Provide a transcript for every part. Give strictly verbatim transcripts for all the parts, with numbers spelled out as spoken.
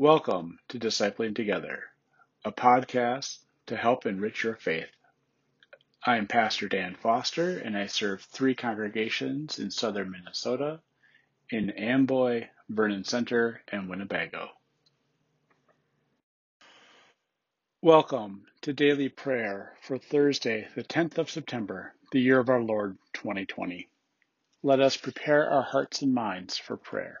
Welcome to Discipling Together, a podcast to help enrich your faith. I am Pastor Dan Foster, and I serve three congregations in southern Minnesota, in Amboy, Vernon Center, and Winnebago. Welcome to Daily Prayer for Thursday, the tenth of September, the year of our Lord, twenty twenty. Let us prepare our hearts and minds for prayer.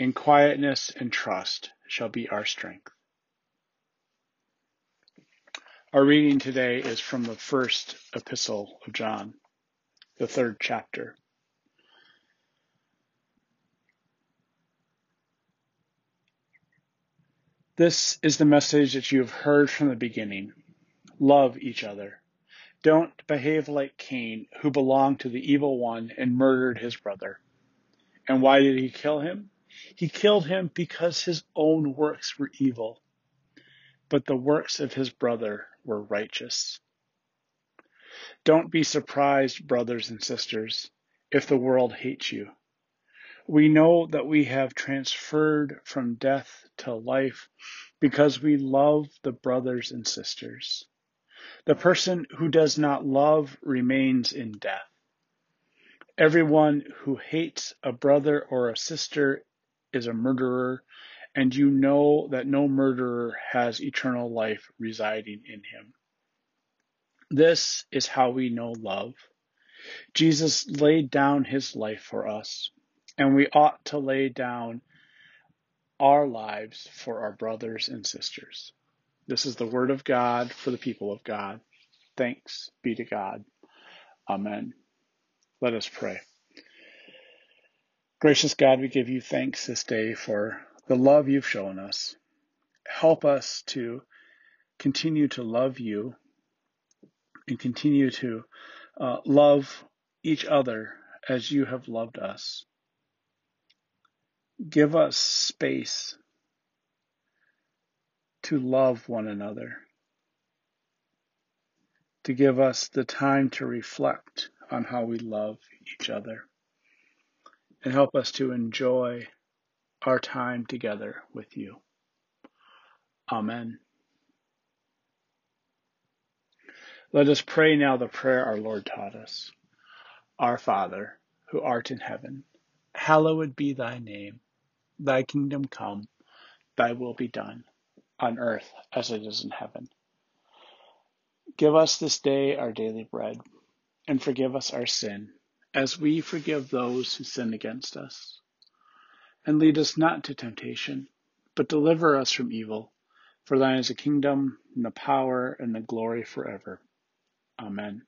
In quietness and trust shall be our strength. Our reading today is from the first epistle of John, the third chapter. This is the message that you have heard from the beginning. Love each other. Don't behave like Cain, who belonged to the evil one and murdered his brother. And why did he kill him? He killed him because his own works were evil, but the works of his brother were righteous. Don't be surprised, brothers and sisters, if the world hates you. We know that we have transferred from death to life because we love the brothers and sisters. The person who does not love remains in death. Everyone who hates a brother or a sister is a murderer, and you know that no murderer has eternal life residing in him. This is how we know love. Jesus laid down his life for us, and we ought to lay down our lives for our brothers and sisters. This is the word of God for the people of God. Thanks be to God. Amen. Let us pray. Gracious God, we give you thanks this day for the love you've shown us. Help us to continue to love you and continue to uh, love each other as you have loved us. Give us space to love one another, to give us the time to reflect on how we love each other, and help us to enjoy our time together with you. Amen. Let us pray now the prayer our Lord taught us. Our Father, who art in heaven, hallowed be thy name. Thy kingdom come, thy will be done, on earth as it is in heaven. Give us this day our daily bread, and forgive us our sin, as we forgive those who sin against us. And lead us not into temptation, but deliver us from evil. For thine is the kingdom, and the power, and the glory forever. Amen.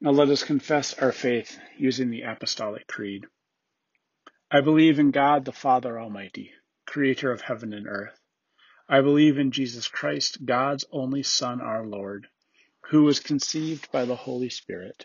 Now let us confess our faith using the Apostolic Creed. I believe in God the Father Almighty, creator of heaven and earth. I believe in Jesus Christ, God's only Son, our Lord, who was conceived by the Holy Spirit,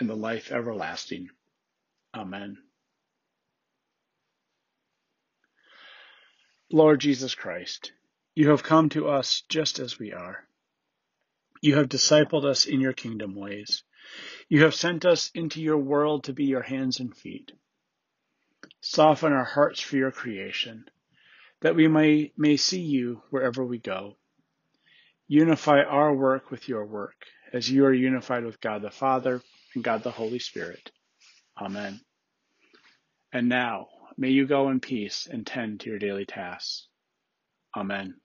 and the life everlasting. Amen. Lord Jesus Christ, you have come to us just as we are. You have discipled us in your kingdom ways. You have sent us into your world to be your hands and feet. Soften our hearts for your creation, that we may, may see you wherever we go. Unify our work with your work, as you are unified with God the Father and God the Holy Spirit. Amen. And now, may you go in peace and tend to your daily tasks. Amen.